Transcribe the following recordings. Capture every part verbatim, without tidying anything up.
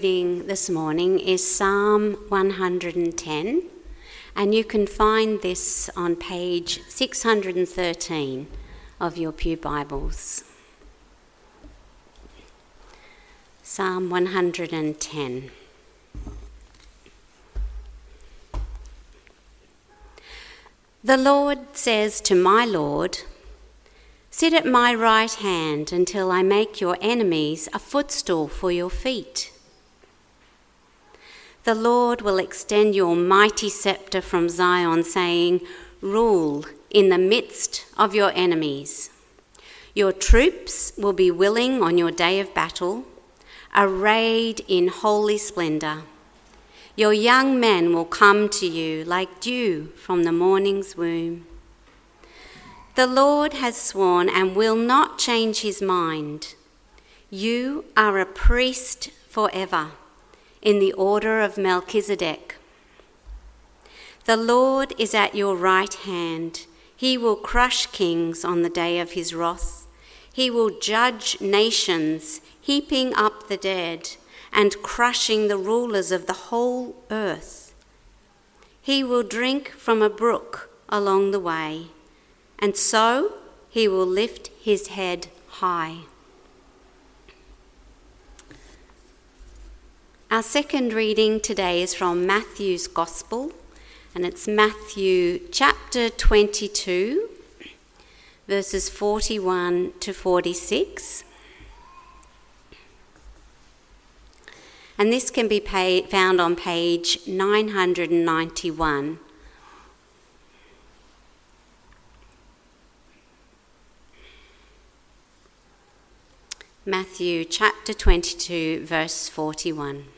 This morning is Psalm one hundred ten, and you can find this on page six hundred thirteen of your Pew Bibles. Psalm one hundred ten. The Lord says to my Lord, "Sit at my right hand until I make your enemies a footstool for your feet." The Lord will extend your mighty scepter from Zion, saying, "Rule in the midst of your enemies." Your troops will be willing on your day of battle, arrayed in holy splendor. Your young men will come to you like dew from the morning's womb. The Lord has sworn and will not change his mind. You are a priest forever, in the order of Melchizedek. The Lord is at your right hand. He will crush kings on the day of his wrath. He will judge nations, heaping up the dead and crushing the rulers of the whole earth. He will drink from a brook along the way, and so he will lift his head high. Our second reading today is from Matthew's Gospel, and it's Matthew chapter twenty-two, verses forty-one to forty-six. And this can be pay, found on page nine hundred ninety-one. Matthew chapter twenty-two, verse forty-one.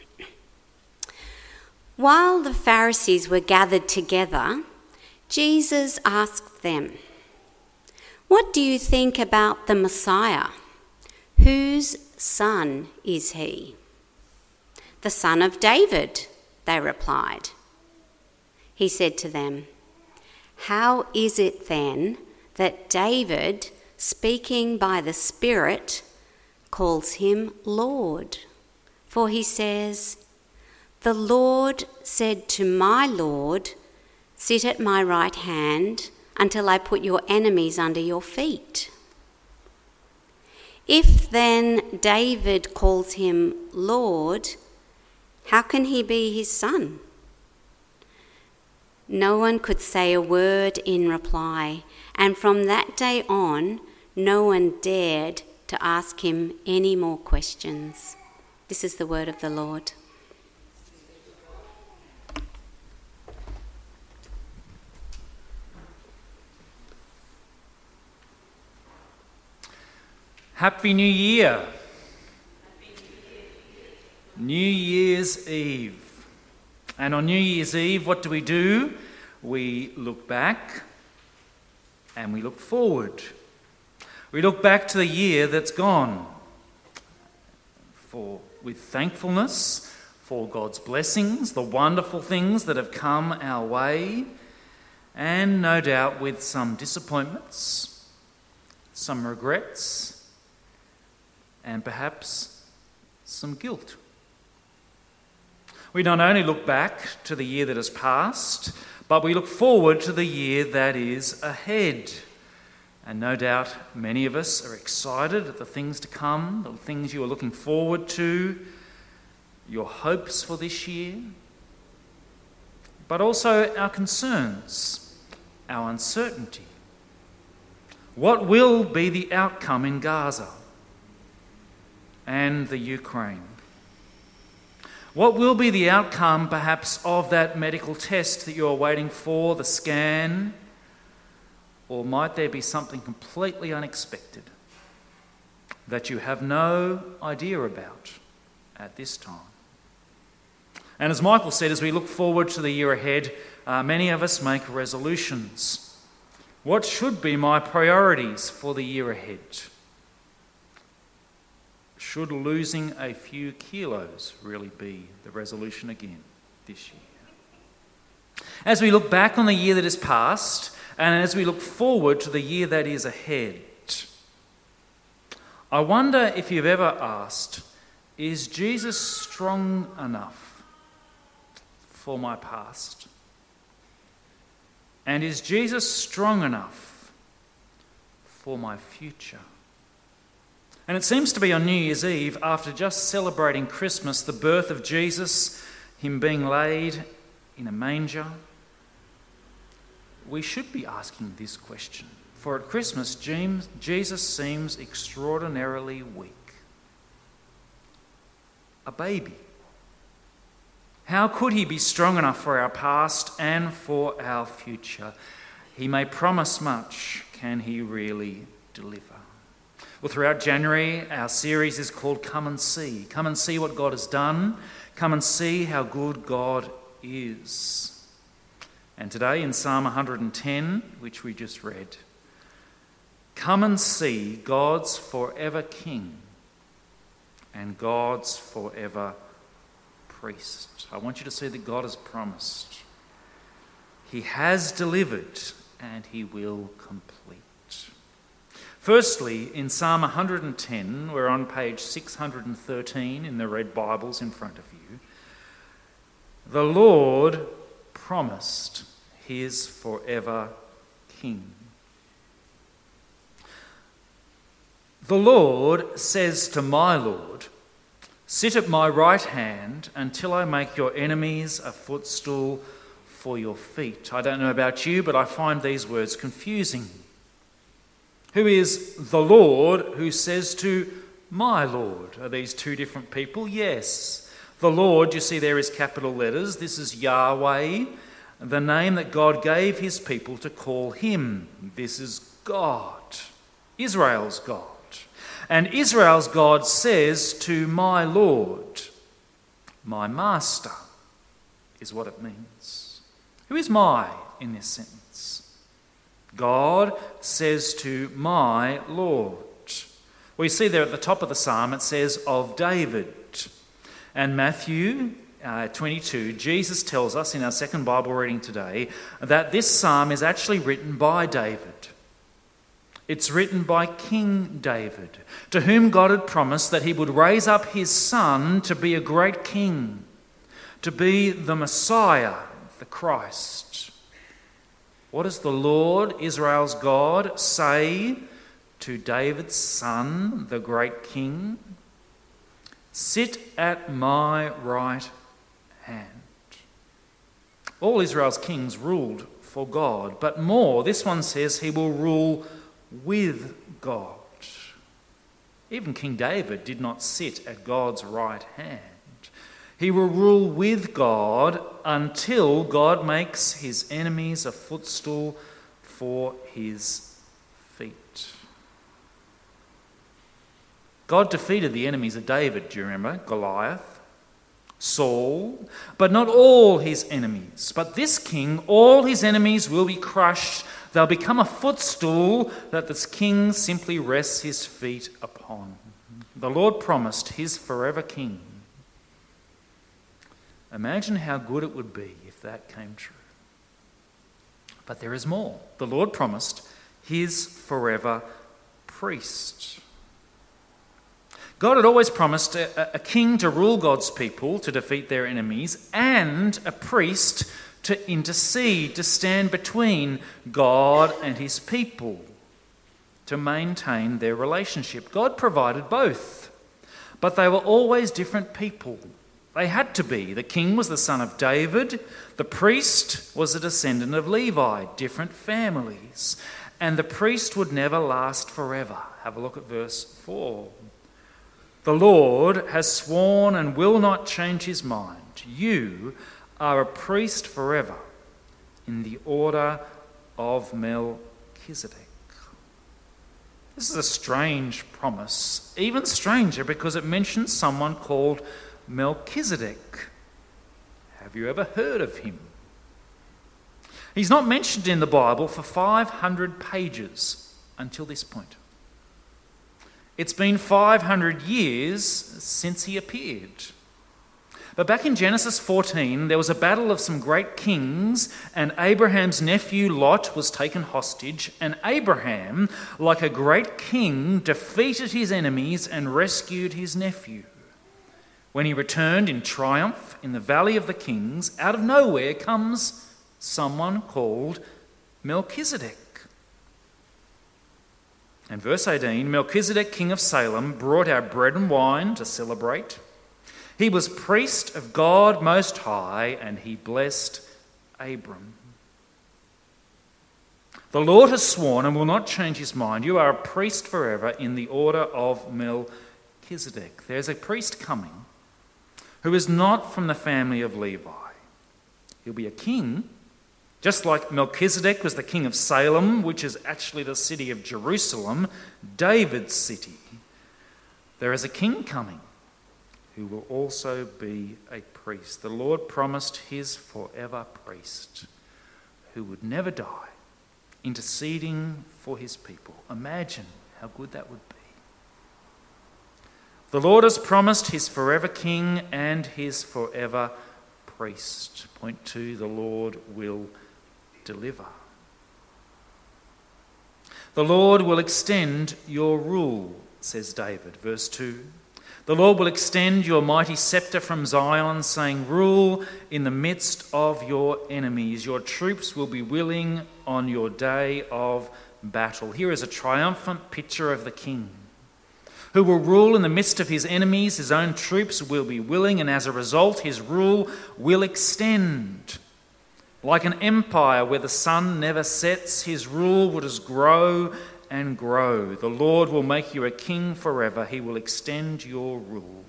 While the Pharisees were gathered together, Jesus asked them, "What do you think about the Messiah? Whose son is he?" "The son of David," they replied. He said to them, "How is it then that David, speaking by the Spirit, calls him Lord? For he says, 'The Lord said to my Lord, sit at my right hand until I put your enemies under your feet.' If then David calls him Lord, how can he be his son?" No one could say a word in reply, and from that day on, no one dared to ask him any more questions. This is the word of the Lord. Happy New Year. Happy New Year. New Year's Eve. And on New Year's Eve, what do we do? We look back and we look forward. We look back to the year that's gone for with thankfulness for God's blessings, the wonderful things that have come our way, and no doubt with some disappointments, some regrets, and perhaps some guilt. We not only look back to the year that has passed, but we look forward to the year that is ahead. And no doubt many of us are excited at the things to come, the things you are looking forward to, your hopes for this year, but also our concerns, our uncertainty. What will be the outcome in Gaza and the Ukraine? What will be the outcome, perhaps, of that medical test that you're waiting for, the scan? Or might there be something completely unexpected that you have no idea about at this time? And as Michael said, as we look forward to the year ahead, uh, many of us make resolutions. What should be my priorities for the year ahead? Should losing a few kilos really be the resolution again this year? As we look back on the year that has passed, and as we look forward to the year that is ahead, I wonder if you've ever asked Is Jesus strong enough for my past? And is Jesus strong enough for my future? And it seems to be on New Year's Eve, after just celebrating Christmas, the birth of Jesus, him being laid in a manger, we should be asking this question. For at Christmas, Jesus seems extraordinarily weak. A baby. How could he be strong enough for our past and for our future? He may promise much. Can he really deliver? Well, throughout January, our series is called Come and See. Come and see what God has done. Come and see how good God is. And today in Psalm one ten, which we just read, come and see God's forever King and God's forever priest. I want you to see that God has promised. He has delivered and he will complete. Firstly, in Psalm one ten, we're on page six hundred thirteen in the red Bibles in front of you. The Lord promised his forever King. The Lord says to my Lord, sit at my right hand until I make your enemies a footstool for your feet. I don't know about you, but I find these words confusing. Who is the Lord who says to my Lord? Are these two different people? Yes. The Lord, you see there is capital letters. This is Yahweh, the name that God gave his people to call him. This is God, Israel's God. And Israel's God says to my Lord, my master, is what it means. Who is my in this sentence? God says to my Lord. We see there at the top of the psalm it says of David. And Matthew uh, twenty-two, Jesus tells us in our second Bible reading today that this psalm is actually written by David. It's written by King David, to whom God had promised that he would raise up his son to be a great king, to be the Messiah, the Christ. What does the Lord, Israel's God, say to David's son, the great king? Sit at my right hand. All Israel's kings ruled for God, but more, this one says he will rule with God. Even King David did not sit at God's right hand. He will rule with God until God makes his enemies a footstool for his feet. God defeated the enemies of David, do you remember? Goliath, Saul, but not all his enemies. But this king, all his enemies will be crushed. They'll become a footstool that this king simply rests his feet upon. The Lord promised his forever King. Imagine how good it would be if that came true. But there is more. The Lord promised his forever priest. God had always promised a, a king to rule God's people, to defeat their enemies, and a priest to intercede, to stand between God and his people, to maintain their relationship. God provided both, but they were always different people. They had to be. The king was the son of David, the priest was a descendant of Levi, different families, and the priest would never last forever. Have a look at verse four. The Lord has sworn and will not change his mind. You are a priest forever in the order of Melchizedek. This is a strange promise, even stranger because it mentions someone called Melchizedek. Have you ever heard of him? He's not mentioned in the Bible for five hundred pages until this point. It's been five hundred years since he appeared. But back in Genesis fourteen, there was a battle of some great kings, and Abraham's nephew Lot was taken hostage, and Abraham, like a great king, defeated his enemies and rescued his nephew. When he returned in triumph in the Valley of the Kings, out of nowhere comes someone called Melchizedek. And verse eighteen, Melchizedek, king of Salem, brought our bread and wine to celebrate. He was priest of God Most High, and he blessed Abram. The Lord has sworn and will not change his mind. You are a priest forever in the order of Melchizedek. There's a priest coming who is not from the family of Levi. He'll be a king, just like Melchizedek was the king of Salem, which is actually the city of Jerusalem, David's city. There is a king coming who will also be a priest. The Lord promised his forever priest who would never die, interceding for his people. Imagine how good that would be. The Lord has promised his forever king and his forever priest. Point two, the Lord will deliver. The Lord will extend your rule, says David, verse two. The Lord will extend your mighty scepter from Zion, saying, rule in the midst of your enemies. Your troops will be willing on your day of battle. Here is a triumphant picture of the king who will rule in the midst of his enemies. His own troops will be willing, and as a result, his rule will extend. Like an empire where the sun never sets, his rule will just grow and grow. The Lord will make you a king forever. He will extend your rule.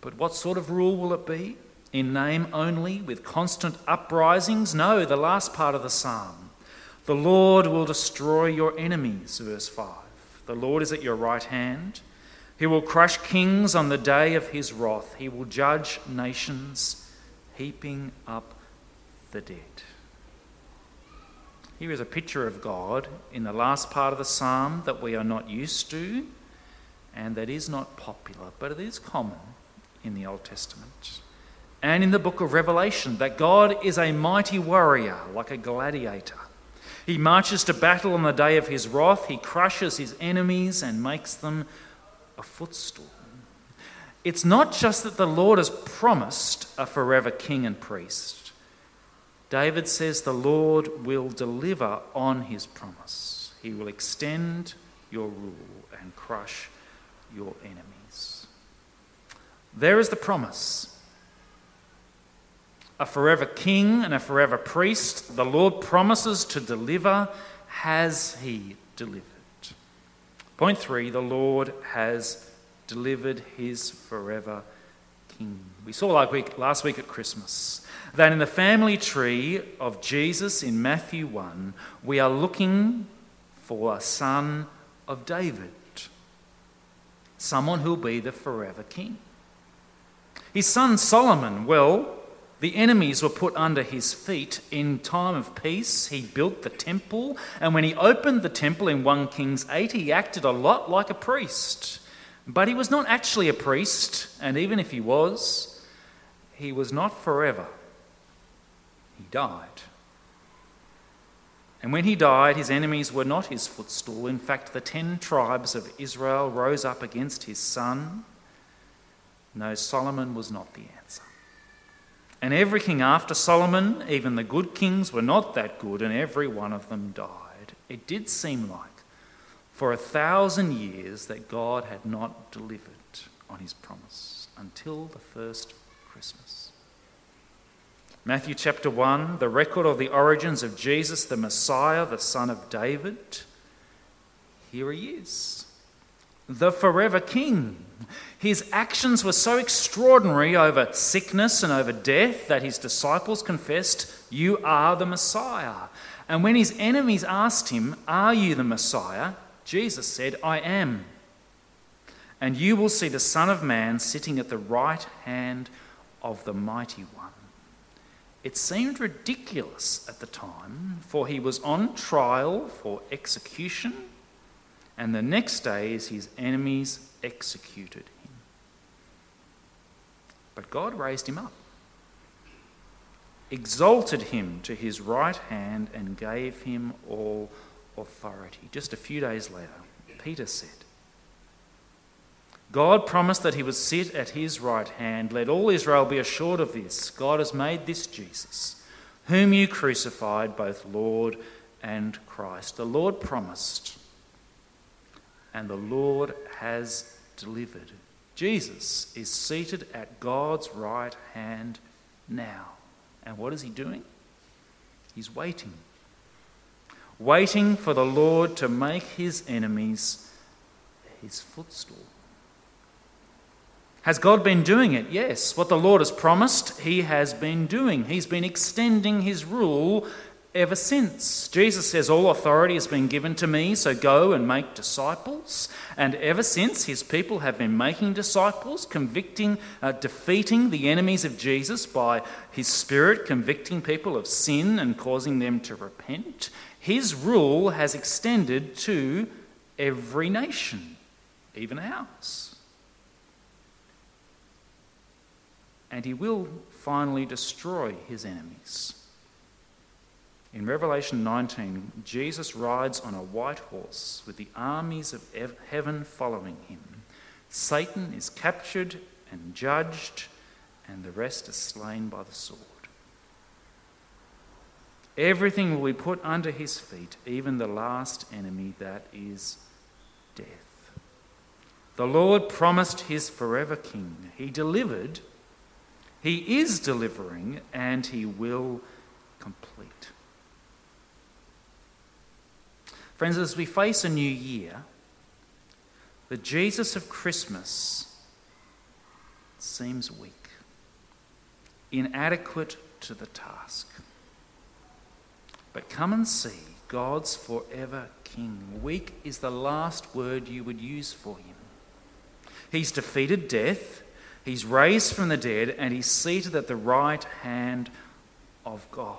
But what sort of rule will it be? In name only, with constant uprisings? No, the last part of the psalm. The Lord will destroy your enemies, verse five. The Lord is at your right hand. He will crush kings on the day of his wrath. He will judge nations, heaping up the dead. Here is a picture of God in the last part of the psalm that we are not used to and that is not popular, but it is common in the Old Testament and in the book of Revelation, that God is a mighty warrior like a gladiator. He marches to battle on the day of his wrath. He crushes his enemies and makes them a footstool. It's not just that the Lord has promised a forever king and priest. David says the Lord will deliver on his promise. He will extend your rule and crush your enemies. There is the promise. A forever king and a forever priest, the Lord promises to deliver. Has he delivered? Point three, the Lord has delivered his forever king. We saw like week, last week at Christmas that in the family tree of Jesus in Matthew one, we are looking for a son of David, someone who will be the forever king. His son Solomon, well, the enemies were put under his feet in time of peace. He built the temple, and when he opened the temple in First Kings eight, he acted a lot like a priest. But he was not actually a priest, and even if he was, he was not forever. He died. And when he died, his enemies were not his footstool. In fact, the ten tribes of Israel rose up against his son. No, Solomon was not the answer. And every king after Solomon, even the good kings, were not that good, and every one of them died. It did seem like for a thousand years that God had not delivered on his promise until the first Christmas. Matthew chapter one, the record of the origins of Jesus, the Messiah, the son of David. Here he is, the forever king. His actions were so extraordinary over sickness and over death that his disciples confessed, "You are the Messiah." And when his enemies asked him, "Are you the Messiah?" Jesus said, "I am. And you will see the Son of Man sitting at the right hand of the Mighty One." It seemed ridiculous at the time, for he was on trial for execution, and the next day his enemies executed him. But God raised him up, exalted him to his right hand, and gave him all authority. Just a few days later, Peter said, God promised that he would sit at his right hand. Let all Israel be assured of this. God has made this Jesus, whom you crucified, both Lord and Christ. The Lord promised, and the Lord has delivered. Jesus is seated at God's right hand now. And what is he doing? He's waiting. Waiting for the Lord to make his enemies his footstool. Has God been doing it? Yes. What the Lord has promised, he has been doing. He's been extending his rule ever since. Jesus says, all authority has been given to me, so go and make disciples. And ever since, his people have been making disciples, convicting, uh, defeating the enemies of Jesus by his Spirit, convicting people of sin and causing them to repent. His rule has extended to every nation, even ours. And he will finally destroy his enemies. In Revelation nineteen, Jesus rides on a white horse with the armies of heaven following him. Satan is captured and judged, and the rest are slain by the sword. Everything will be put under his feet, even the last enemy, that is death. The Lord promised his forever king. He delivered, he is delivering, and he will complete. Friends, as we face a new year, the Jesus of Christmas seems weak, inadequate to the task. But come and see God's forever King. Weak is the last word you would use for him. He's defeated death, he's raised from the dead, and he's seated at the right hand of God.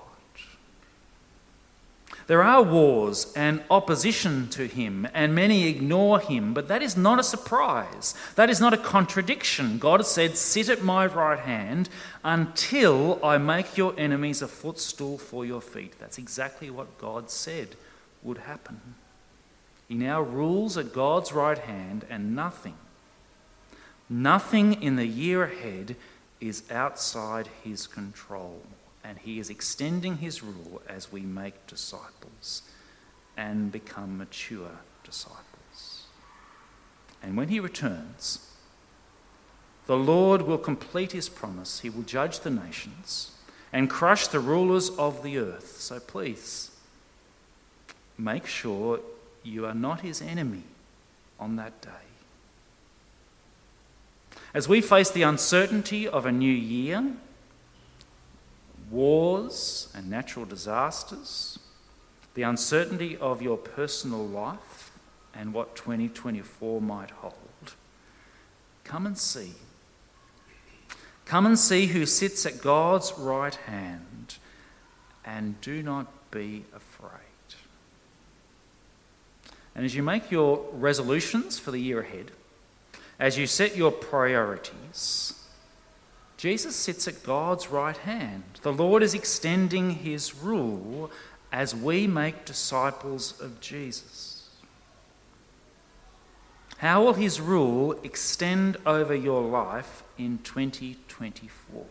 There are wars and opposition to him, and many ignore him, but that is not a surprise. That is not a contradiction. God has said, sit at my right hand until I make your enemies a footstool for your feet. That's exactly what God said would happen. He now rules at God's right hand, and nothing, nothing in the year ahead is outside his control. And he is extending his rule as we make disciples and become mature disciples. And when he returns, the Lord will complete his promise. He will judge the nations and crush the rulers of the earth. So please, make sure you are not his enemy on that day. As we face the uncertainty of a new year, wars and natural disasters, the uncertainty of your personal life and what twenty twenty-four might hold, come and see. Come and see who sits at God's right hand, and do not be afraid. And as you make your resolutions for the year ahead, as you set your priorities, Jesus sits at God's right hand. The Lord is extending his rule as we make disciples of Jesus. How will his rule extend over your life in twenty twenty-four?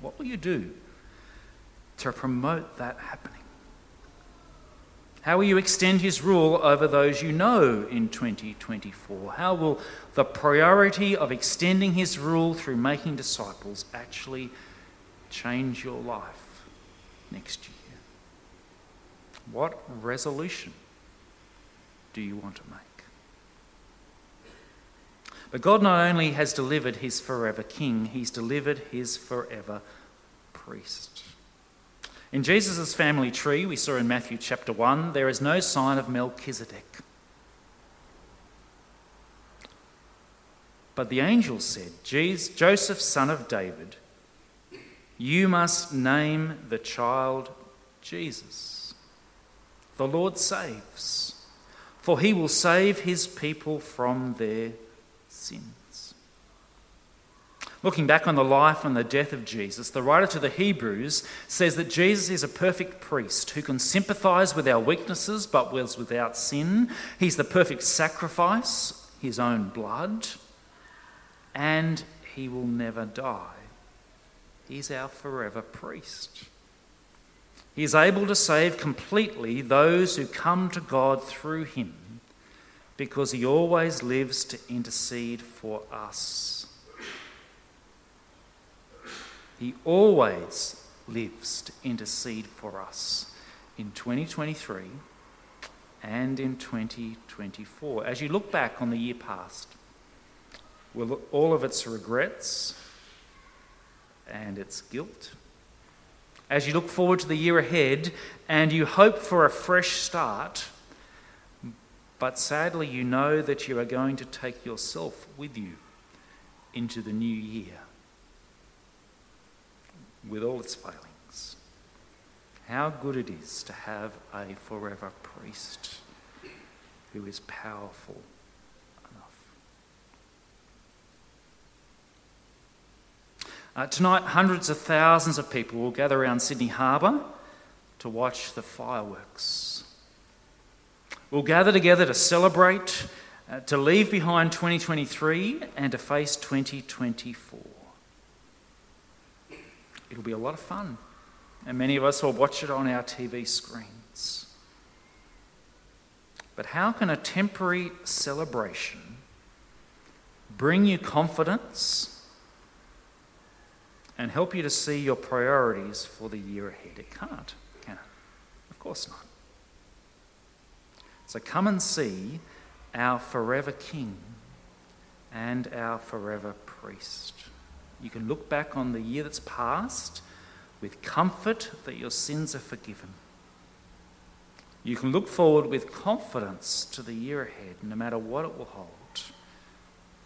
What will you do to promote that happening? How will you extend his rule over those you know in twenty twenty-four? How will the priority of extending his rule through making disciples actually change your life next year? What resolution do you want to make? But God not only has delivered his forever king, he's delivered his forever priest. In Jesus' family tree, we saw in Matthew chapter one, there is no sign of Melchizedek. But the angel said, Joseph, son of David, you must name the child Jesus. The Lord saves, for he will save his people from their sins. Looking back on the life and the death of Jesus, the writer to the Hebrews says that Jesus is a perfect priest who can sympathise with our weaknesses but was without sin. He's the perfect sacrifice, his own blood. and he will never die. He's our forever priest. He is able to save completely those who come to God through him, because he always lives to intercede for us. He always lives to intercede for us in twenty twenty-three and in twenty twenty-four. As you look back on the year past, with all of its regrets and its guilt, as you look forward to the year ahead and you hope for a fresh start, but sadly you know that you are going to take yourself with you into the new year with all its failings. How good it is to have a forever priest who is powerful enough. Uh, tonight, hundreds of thousands of people will gather around Sydney Harbour to watch the fireworks. We'll gather together to celebrate, uh, to leave behind twenty twenty-three and to face twenty twenty-four. It'll be a lot of fun, and many of us will watch it on our T V screens. But how can a temporary celebration bring you confidence and help you to see your priorities for the year ahead? It can't, can it? Of course not. So come and see our forever King and our forever priest. You can look back on the year that's passed with comfort that your sins are forgiven. You can look forward with confidence to the year ahead, no matter what it will hold,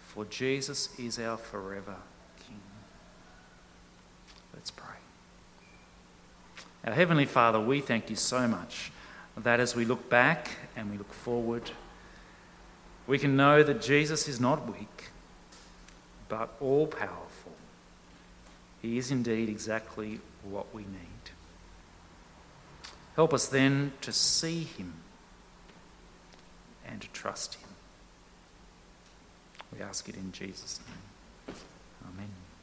for Jesus is our forever King. Let's pray. Our Heavenly Father, we thank you so much that as we look back and we look forward, we can know that Jesus is not weak, but all-powerful. He is indeed exactly what we need. Help us then to see him and to trust him. We ask it in Jesus' name. Amen.